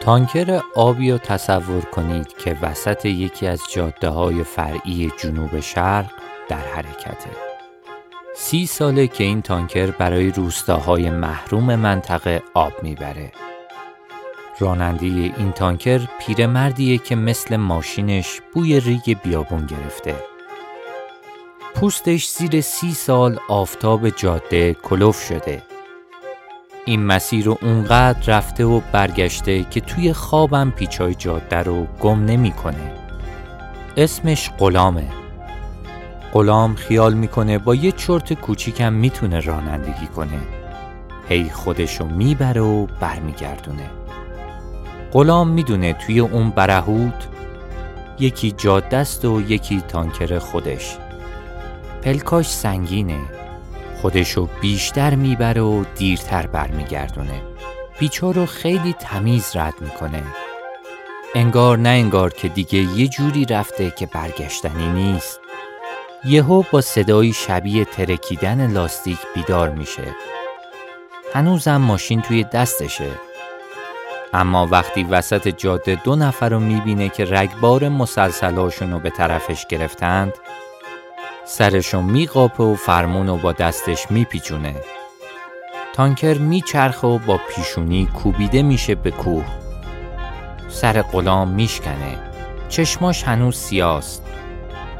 تانکر آبی رو تصور کنید که وسط یکی از جاده‌های فرعی جنوب شرق در حرکته. 30 ساله که این تانکر برای روستاهای محروم منطقه آب میبره. راننده این تانکر پیرمردیه که مثل ماشینش بوی ریگ بیابون گرفته. پوستش زیر 30 سال آفتاب جاده کلوف شده. این مسیر رو اونقدر رفته و برگشته که توی خوابم پیچای جاده رو گم نمی‌کنه. اسمش غلامه. غلام خیال می‌کنه با یه چرت کوچیکم می‌تونه رانندگی کنه. هی خودشو میبره و برمیگردونه. غلام میدونه توی اون برهوت یکی جاده است و یکی تانکر خودش. پلکاش سنگینه. خودشو بیشتر میبره و دیرتر برمیگردونه. پیچا رو خیلی تمیز رد میکنه. انگار نه انگار که دیگه یه جوری رفته که برگشتنی نیست. یهو با صدایی شبیه ترکیدن لاستیک بیدار میشه. هنوزم ماشین توی دستشه. اما وقتی وسط جاده 2 نفر رو میبینه که رگبار مسلسلاشون رو به طرفش گرفتند، سرشو میقاپه و فرمونو با دستش میپیچونه. تانکر میچرخه و با پیشونی کوبیده میشه به کوه. سر غلام میشکنه. چشماش هنوز سیاست،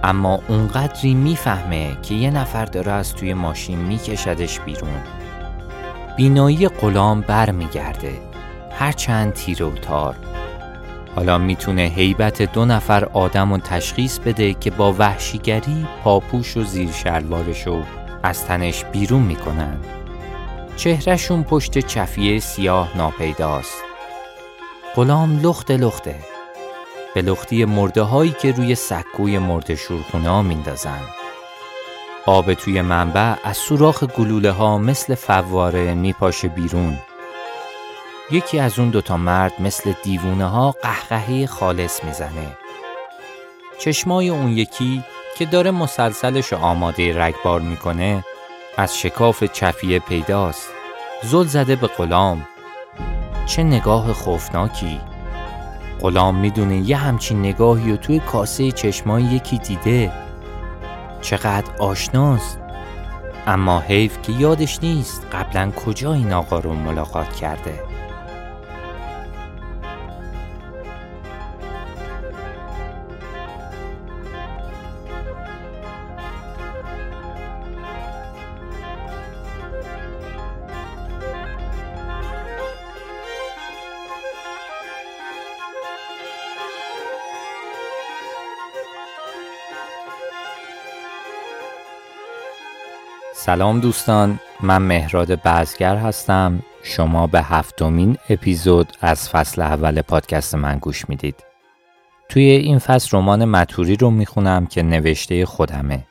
اما اونقدری میفهمه که یه نفر داره از توی ماشین میکشدش بیرون. بینایی غلام بر میگرده، هرچند تیر و تار. حالا میتونه هیبت 2 نفر آدم رو تشخیص بده که با وحشیگری پاپوش و زیر شلوارش رو از تنش بیرون میکنن. چهرهشون پشت چفیه سیاه ناپیداست. غلام لخته لخته، به لختی مرده هایی که روی سکوی مرده شورخونه ها میندازن. آب توی منبع از سوراخ گلوله ها مثل فواره میپاشه بیرون. یکی از اون 2 مرد مثل دیوونه ها قهقهه خالص میزنه. چشمای اون یکی که داره مسلسلش آماده رگبار میکنه از شکاف چفیه پیداست. زل زده به غلام. چه نگاه خوفناکی. غلام میدونه یه همچین نگاهی و توی کاسه چشمای یکی دیده. چقدر آشناست. اما حیف که یادش نیست قبلا کجا این آقا رو ملاقات کرده. سلام دوستان، من مهراد بازگر هستم. شما به 7مین اپیزود از فصل اول پادکست من گوش میدید. توی این فصل رمان مَتوری رو میخونم که نوشته خودمه.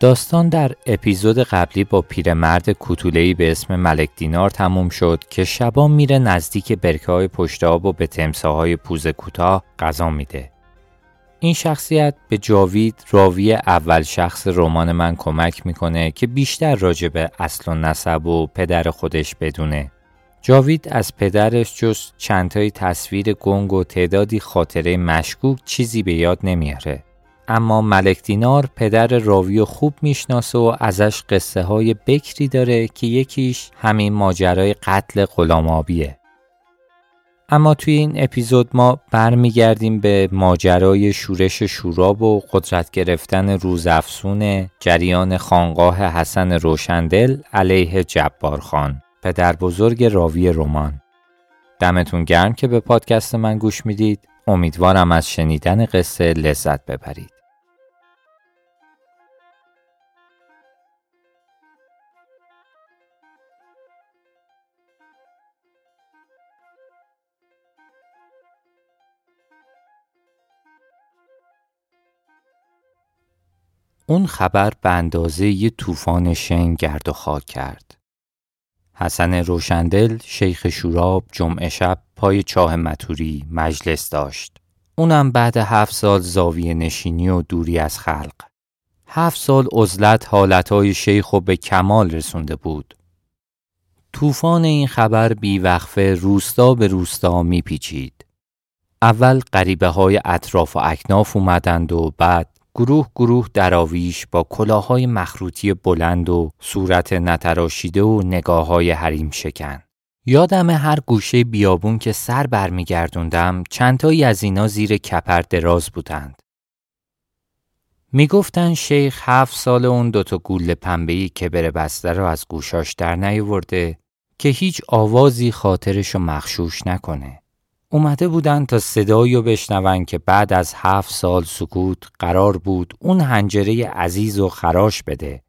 داستان در اپیزود قبلی با پیرمرد کوتوله‌ای به اسم ملک دینار تموم شد که شبا میره نزدیک برکه‌های پشت آب و به تمساح‌های پوز کوتاه غذا میده. این شخصیت به جاوید راوی اول شخص رمان من کمک میکنه که بیشتر راجع به اصل و نسب و پدر خودش بدونه. جاوید از پدرش جز چندتای تصویر گنگ و تعدادی خاطره مشکوک چیزی به یاد نمیاره. اما ملک دینار پدر راوی خوب میشناسه و ازش قصه های بکری داره که یکیش همین ماجرای قتل غلام آبیه. اما توی این اپیزود ما برمیگردیم به ماجرای شورش شوراب و قدرت گرفتن روزافسون جریان خانقاه حسن روشندل علیه جبار خان، پدر بزرگ راوی رمان. دمتون گرم که به پادکست من گوش میدید. امیدوارم از شنیدن قصه لذت ببرید. اون خبر به اندازه یه طوفان شن گرد و خاک کرد. حسن روشندل شیخ شوراب جمعه شب پای چاه متوری مجلس داشت. اونم بعد 7 سال زاویه نشینی و دوری از خلق. 7 سال عزلت حالتهای شیخ رو به کمال رسونده بود. طوفان این خبر بیوقفه روستا به روستا میپیچید. اول غریبه های اطراف و اکناف اومدند و بعد گروه گروه دراویش با کلاهای مخروطی بلند و صورت نتراشیده و نگاه های حریم شکن. یادم هر گوشه بیابون که سر برمیگردوندم چندتایی از اینا زیر کپر دراز بودند. میگفتن شیخ 7 سال اون دوتا گوله پنبه‌ای که بره بسته رو از گوشاش در نیاورده که هیچ آوازی خاطرشو مغشوش نکنه. اومده بودن تا صداییو بشنون که بعد از 7 سال سکوت قرار بود اون حنجره عزیز و خراش بده.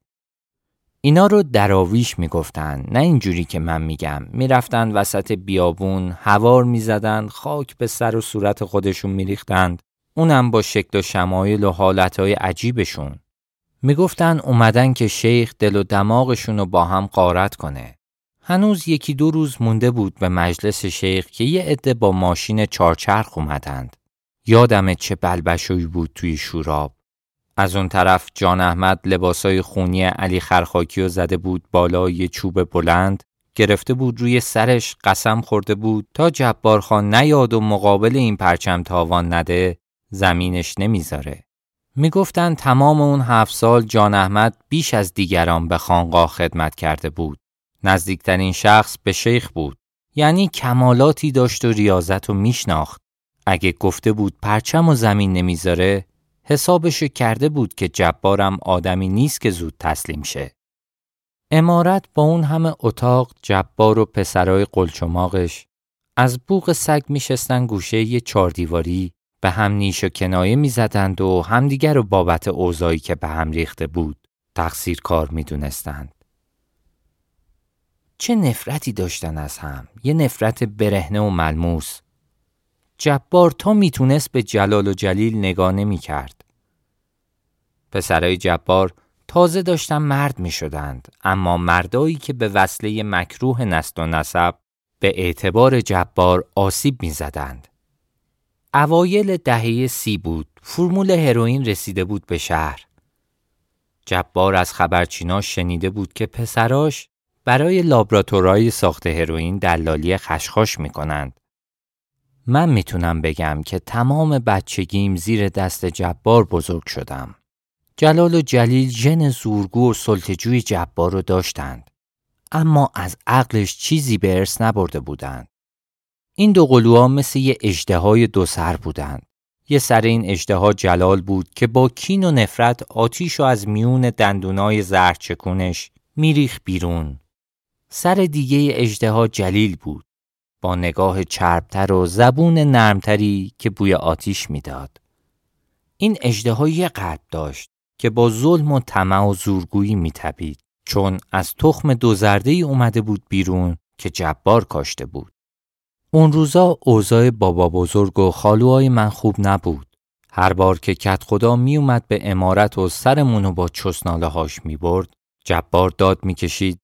اینا رو دراویش میگفتن، نه اینجوری که من میگم. میرفتن وسط بیابون، هوار میزدن، خاک به سر و صورت خودشون میریختند، اونم با شکل و شمایل و حالتهای عجیبشون. میگفتن اومدن که شیخ دل و دماغشون رو با هم غارت کنه. هنوز 1-2 روز مونده بود به مجلس شیخ که یه عده با ماشین 4x اومدند. یادمه چه بلبشویی بود توی شوراب. از اون طرف جان احمد لباسای خونی علی خرخاکی رو زده بود بالا یه چوب بلند، گرفته بود روی سرش، قسم خورده بود تا جبار خان نیاد و مقابل این پرچم تاوان نده زمینش نمیذاره. میگفتن تمام اون 7 سال جان احمد بیش از دیگران به خانقاه خدمت کرده بود. نزدیکترین شخص به شیخ بود. یعنی کمالاتی داشت و ریاضت و میشناخت. اگه گفته بود پرچم و زمین نمیذاره، حسابشو کرده بود که جبارم آدمی نیست که زود تسلیم شه. عمارت با اون همه اتاق، جبار و پسرای قلچماقش از بوق سگ میشستن گوشه یه 4 دیواری، به هم نیش و کنایه میزدند و همدیگر رو بابت اوضاعی که به هم ریخته بود تقصیر کار میدونستند. چه نفرتی داشتن از هم، یه نفرت برهنه و ملموس. جبار تا میتونست به جلال و جلیل نگاه نمی کرد. پسرای جبار تازه داشتن مرد می شدند، اما مردایی که به وسیله مکروه نسل و نسب به اعتبار جبار آسیب می زدند. اوایل دهه 30 بود، فرمول هروئین رسیده بود به شهر. جبار از خبرچیناش شنیده بود که پسراش برای لابراتورهای ساخت هروئین دلالی خشخاش می کنند. من میتونم بگم که تمام بچگیم زیر دست جبار بزرگ شدم. جلال و جلیل ژن زورگو و سلطه‌جوی جبار رو داشتند، اما از عقلش چیزی به ارث نبرده بودند. این دو قلوها مثل یه اژدهای 2 سر بودند. یه سر این اژدها جلال بود که با کین و نفرت آتیشو از میون دندونای زهرچکونش میریخت بیرون. سر دیگه اژدها جلیل بود، با نگاه چربتر و زبون نرمتری که بوی آتیش میداد. این اژدها یه قلب داشت که با ظلم و طمع و زورگویی میتپید، چون از تخم 2 زرده‌ای اومده بود بیرون که جبار کاشته بود. اون روزا اوضاع بابا بزرگ و خالوهای من خوب نبود. هر بار که کدخدا می اومد به عمارت و سرمونو با چسناله هاش می برد، جبار داد می کشید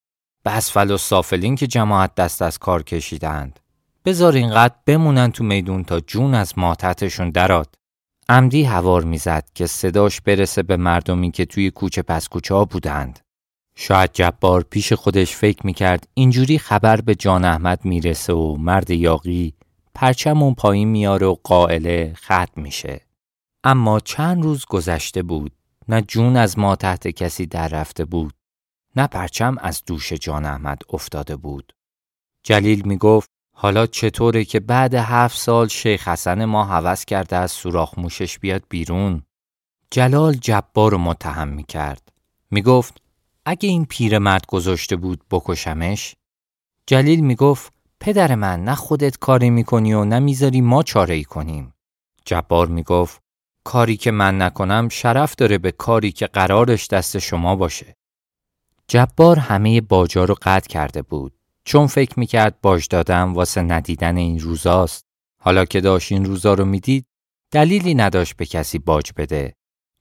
بس فلسفلین که جماعت دست از کار کشیدند. بذار اینقدر بمونن تو میدون تا جون از ماتحتشون دراد. عمدی هوار میزد که صداش برسه به مردمی که توی کوچه پس کوچه ها بودند. شاید جبار پیش خودش فکر میکرد اینجوری خبر به جان احمد میرسه و مرد یاغی پرچم اون پایین میاره و قائله ختم میشه. اما چند روز گذشته بود، نه جون از ماتحت کسی در رفته بود، نه پرچم از دوش جان احمد افتاده بود. جلیل میگفت حالا چطوره که بعد 7 سال شیخ حسن ما هوس کرده از سوراخ موشش بیاد بیرون؟ جلال جبار رو متهم میکرد. میگفت اگه این پیرمرد گذاشته بود بکشمش. جلیل میگفت پدر من، نه خودت کاری میکنی و نه میذاری ما چاره‌ای کنیم. جبار میگفت کاری که من نکنم شرف داره به کاری که قرارش دست شما باشه. جبار همه باجا رو قطع کرده بود، چون فکر میکرد باج دادم واسه ندیدن این روزاست. حالا که داشت این روزا رو میدید دلیلی نداشت به کسی باج بده.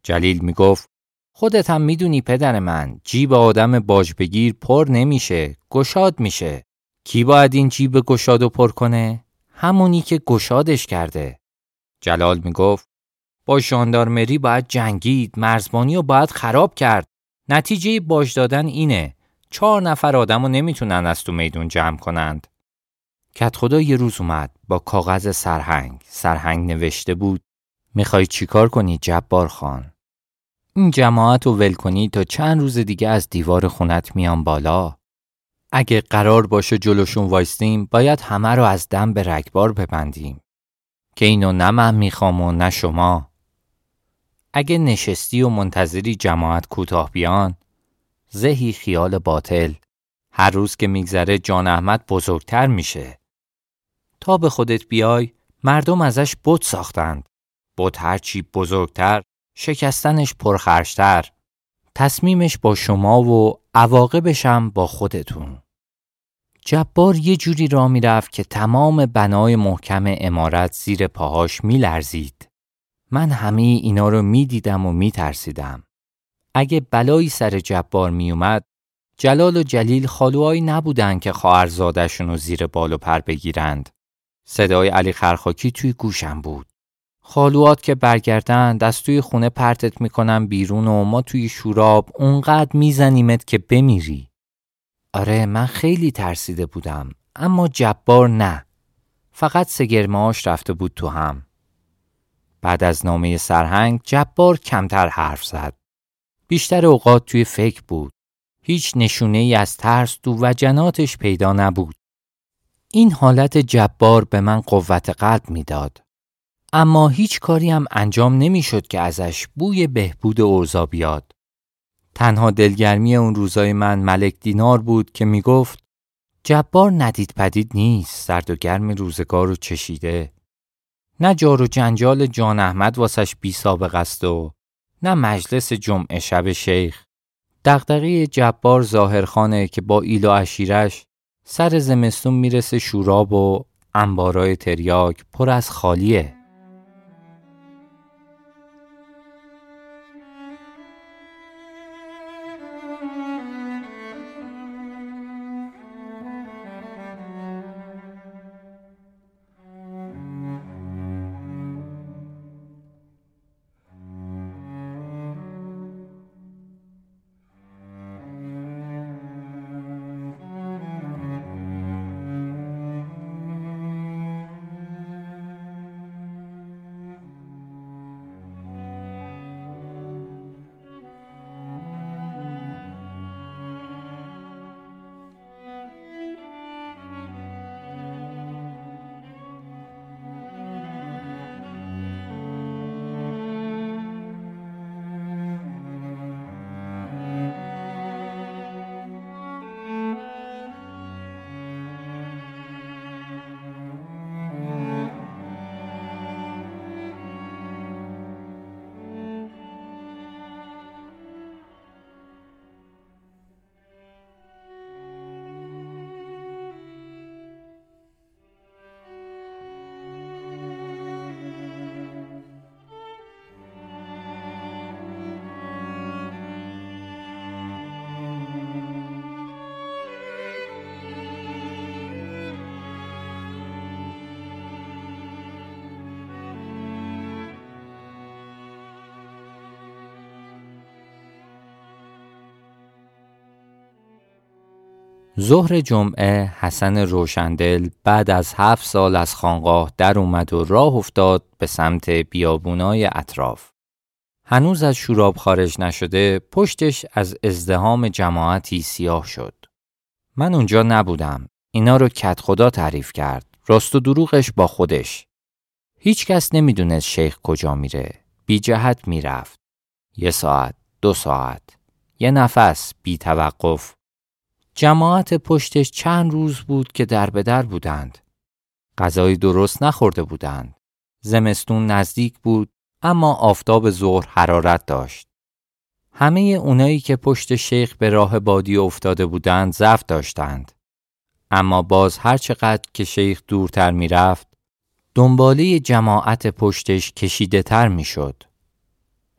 جلیل میگفت خودت هم میدونی پدر من، جیب آدم باجبگیر پر نمیشه، گشاد میشه. کی باید این جیب گشادو پر کنه؟ همونی که گشادش کرده. جلال میگفت با ژاندارمری باید جنگید، مرزبانی رو باید خراب کرد. نتیجه باج دادن اینه، 4 نفر آدمو نمیتونن از تو میدون جمع کنند. کدخدا یه روز اومد با کاغذ سرهنگ نوشته بود میخوای چیکار کنی جبار خان؟ این جماعت رو ول کنی تا چند روز دیگه از دیوار خونت میان بالا. اگه قرار باشه جلوشون وایستیم باید همه رو از دم به رگبار ببندیم که اینو نه من میخوام و نه شما. اگه نشستی و منتظری جماعت کوتاه بیان، زهی خیال باطل. هر روز که میگذره جان احمد بزرگتر میشه. تا به خودت بیای مردم ازش بت ساختند. بت هرچی بزرگتر شکستنش پرخرج‌تر. تصمیمش با شما و عواقبش هم با خودتون. جبار یه جوری راه میرفت که تمام بنای محکم عمارت زیر پاهاش میلرزید. من همه اینا رو میدیدم و میترسیدم. اگه بلایی سر جبار میومد، جلال و جلیل خالوهایی نبودن که خواهرزادشون رو زیر بال و پر بگیرند. صدای علی خرخاکی توی گوشم بود. خالوات که برگردند از توی خونه پرتت میکنن بیرون و ما توی شوراب اونقدر میزنیمت که بمیری. آره من خیلی ترسیده بودم، اما جبار نه. فقط سگرمهاش رفته بود تو هم. بعد از نامه سرهنگ جبار کمتر حرف زد. بیشتر اوقات توی فکر بود. هیچ نشونه ای از ترس تو وجناتش پیدا نبود. این حالت جبار به من قوت قلب میداد. اما هیچ کاری هم انجام نمیشد که ازش بوی بهبود اوضاع بیاد. تنها دلگرمی اون روزای من ملک دینار بود که میگفت جبار ندید پدید نیست، سرد و گرم روزگار رو چشیده. نه جار و جنجال جان احمد واسش بی سابقه است و نه مجلس جمعه شب شیخ. دغدغه جبار ظاهرخانه که با ایل و عشیرش سر زمستون میرسه شوراب و انبارای تریاک پر از خالیه. ظهر جمعه حسن روشندل بعد از 7 سال از خانقاه در اومد و راه افتاد به سمت بیابونای اطراف. هنوز از شوراب خارج نشده پشتش از ازدحام جماعتی سیاه شد. من اونجا نبودم. اینا رو کدخدا تعریف کرد. راست و دروغش با خودش. هیچ کس نمیدونست شیخ کجا میره. بی جهت میرفت. 1 ساعت، 2 ساعت، 1 نفس بی توقف. جماعت پشتش چند روز بود که در به در بودند. غذای درست نخورده بودند. زمستون نزدیک بود اما آفتاب ظهر حرارت داشت. همه اونایی که پشت شیخ به راه بادیه افتاده بودند ضعف داشتند. اما باز هر چقدر که شیخ دورتر می رفت دنباله جماعت پشتش کشیده تر می شد.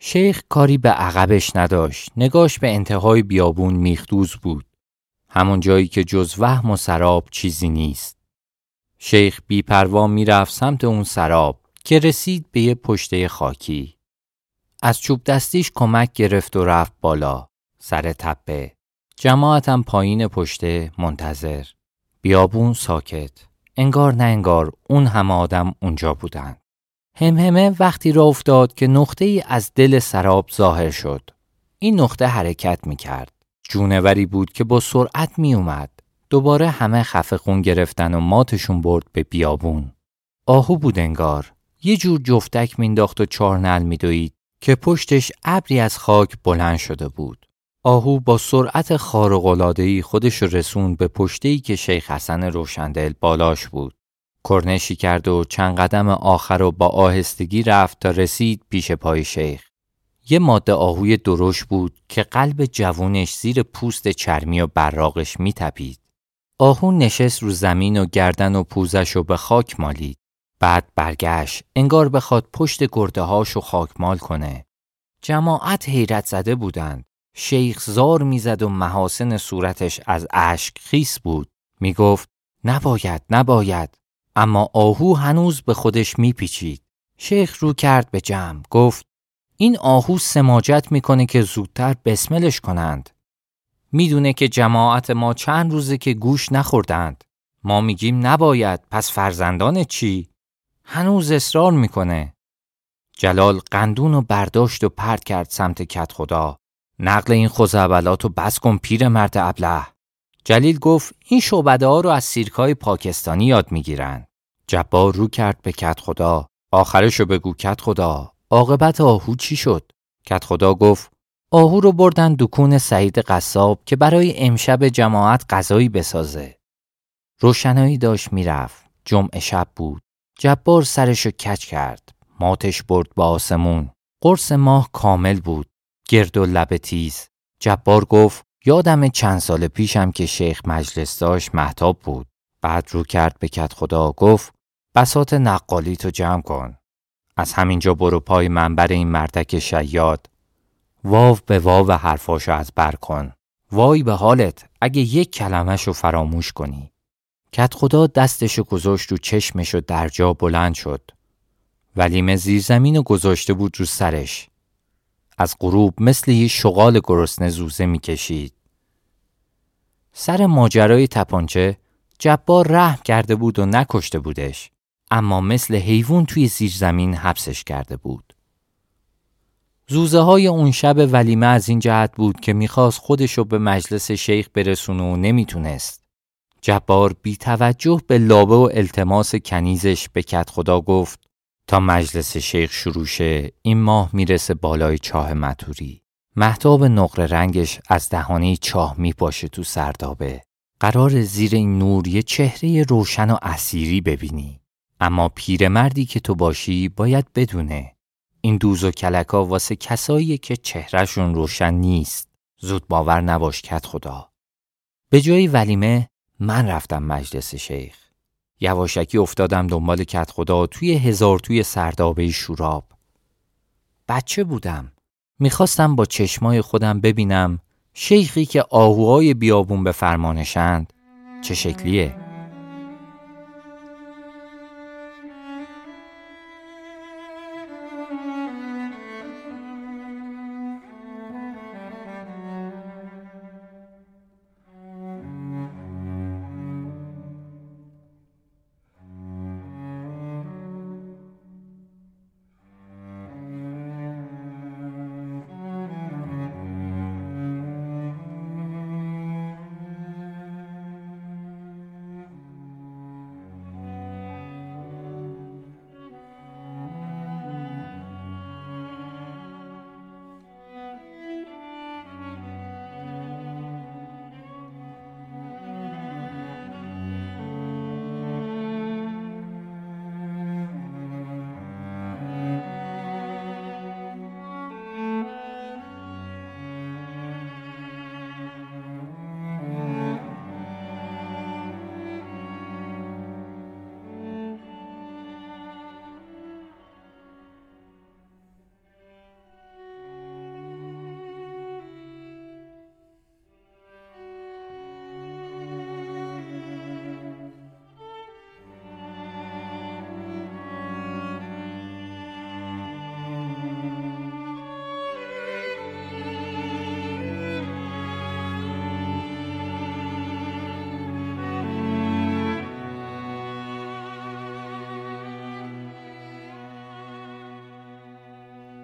شیخ کاری به عقبش نداشت، نگاش به انتهای بیابون میخدوز بود، همون جایی که جز وهم و سراب چیزی نیست. شیخ بی‌پروا میرفت سمت اون سراب که رسید به یه پشته خاکی. از چوب دستیش کمک گرفت و رفت بالا، سر تپه. جماعتم پایین پشته منتظر. بیابون ساکت. انگار نه انگار اون همه آدم اونجا بودن. همهمه وقتی را افتاد که نقطه ای از دل سراب ظاهر شد. این نقطه حرکت میکرد. جونوری بود که با سرعت میومد. دوباره همه خفقون گرفتن و ماتشون برد به بیابون. آهو بود انگار. یه جور جفتک مینداخت و چارنل میدوید که پشتش ابری از خاک بلند شده بود. آهو با سرعت خارق‌العاده‌ای خودش رسوند به پشته‌ای که شیخ حسن روشندل بالاش بود. کرنشی کرد و چند قدم آخر رو با آهستگی رفت تا رسید پیش پای شیخ. یه ماده آهوی درشت بود که قلب جوونش زیر پوست چرمی و براقش میتپید. آهو نشست رو زمین و گردن و پوزش رو به خاک مالید. بعد برگشت، انگار بخواد پشت گرده هاشو خاکمال کنه. جماعت حیرت زده بودند. شیخ زار میزد و محاسن صورتش از اشک خیس بود. میگفت نباید. اما آهو هنوز به خودش میپیچید. شیخ رو کرد به جمع، گفت این آهو سماجت میکنه که زودتر بسملش کنند. میدونه که جماعت ما چند روزه که گوش نخوردند. ما میگیم نباید، پس فرزندان چی؟ هنوز اصرار میکنه. جلال قندون رو برداشت و پرت کرد سمت کدخدا. نقل این خزعبلات رو بس کن پیر مرد ابله. جلیل گفت این شعبده ها رو از سیرکای پاکستانی یاد میگیرن. جبار رو کرد به کدخدا. آخرشو بگو کدخدا، عاقبت آهو چی شد؟ کدخدا گفت آهو رو بردن دکون سعید قصاب که برای امشب جماعت غذایی بسازه. روشنایی داشت میرفت. جمعه شب بود. جبار سرشو کج کرد. ماتش برد با آسمون. قرص ماه کامل بود. گرد و لب تیز. جبار گفت یادم چند سال پیشم که شیخ مجلس داشت مهتاب بود. بعد رو کرد به کدخدا، گفت بساط نقالی تو جمع کن. از همینجا برو پای منبر این مردک شیاد. واو به واو حرفاشو از بر کن. وای به حالت اگه یک کلمه‌شو فراموش کنی. کدخدا دستشو گذاشت رو چشمشو در جا بلند شد. ولیمه زیرزمینو گذاشته بود رو سرش. از غروب مثل یه شغال گرسنه زوزه میکشید. سر ماجرای تپانچه جبار رحم کرده بود و نکشته بودش، اما مثل حیوان توی زیرزمین حبسش کرده بود. زوزه های اون شب ولیمه از این جهت بود که میخواست خودشو به مجلس شیخ برسونه و نمیتونست. جبار بی توجه به لابه و التماس کنیزش به کدخدا گفت تا مجلس شیخ شروع شه این ماه میرسه بالای چاه مَتوری. مهتاب نقره رنگش از دهانه چاه میپاشه تو سردابه. قرار زیر این نور یه چهره روشن و اسیری ببینی. اما پیرمردی که تو باشی باید بدونه این دوز و کلکا واسه کساییه که چهرهشون روشن نیست. زود باور نباش کدخدا. به جای ولیمه من رفتم مجلس شیخ. یواشکی افتادم دنبال کدخدا توی هزار توی سردابه شوراب. بچه بودم. میخواستم با چشمای خودم ببینم شیخی که آهوهای بیابون به فرمانشند چه شکلیه.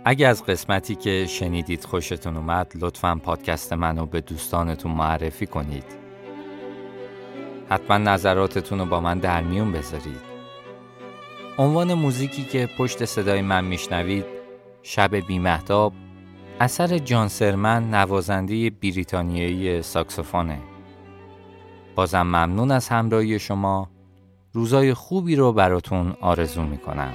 اگه از قسمتی که شنیدید خوشتون اومد، لطفاً پادکست منو به دوستانتون معرفی کنید. حتما نظراتتون رو با من در میون بذارید. عنوان موزیکی که پشت صدای من میشنوید، شب بی‌مهتاب، اثر جان سرمند، نوازنده بریتانیایی ساکسوفونه. بازم ممنون از همراهی شما. روزای خوبی رو براتون آرزو میکنم.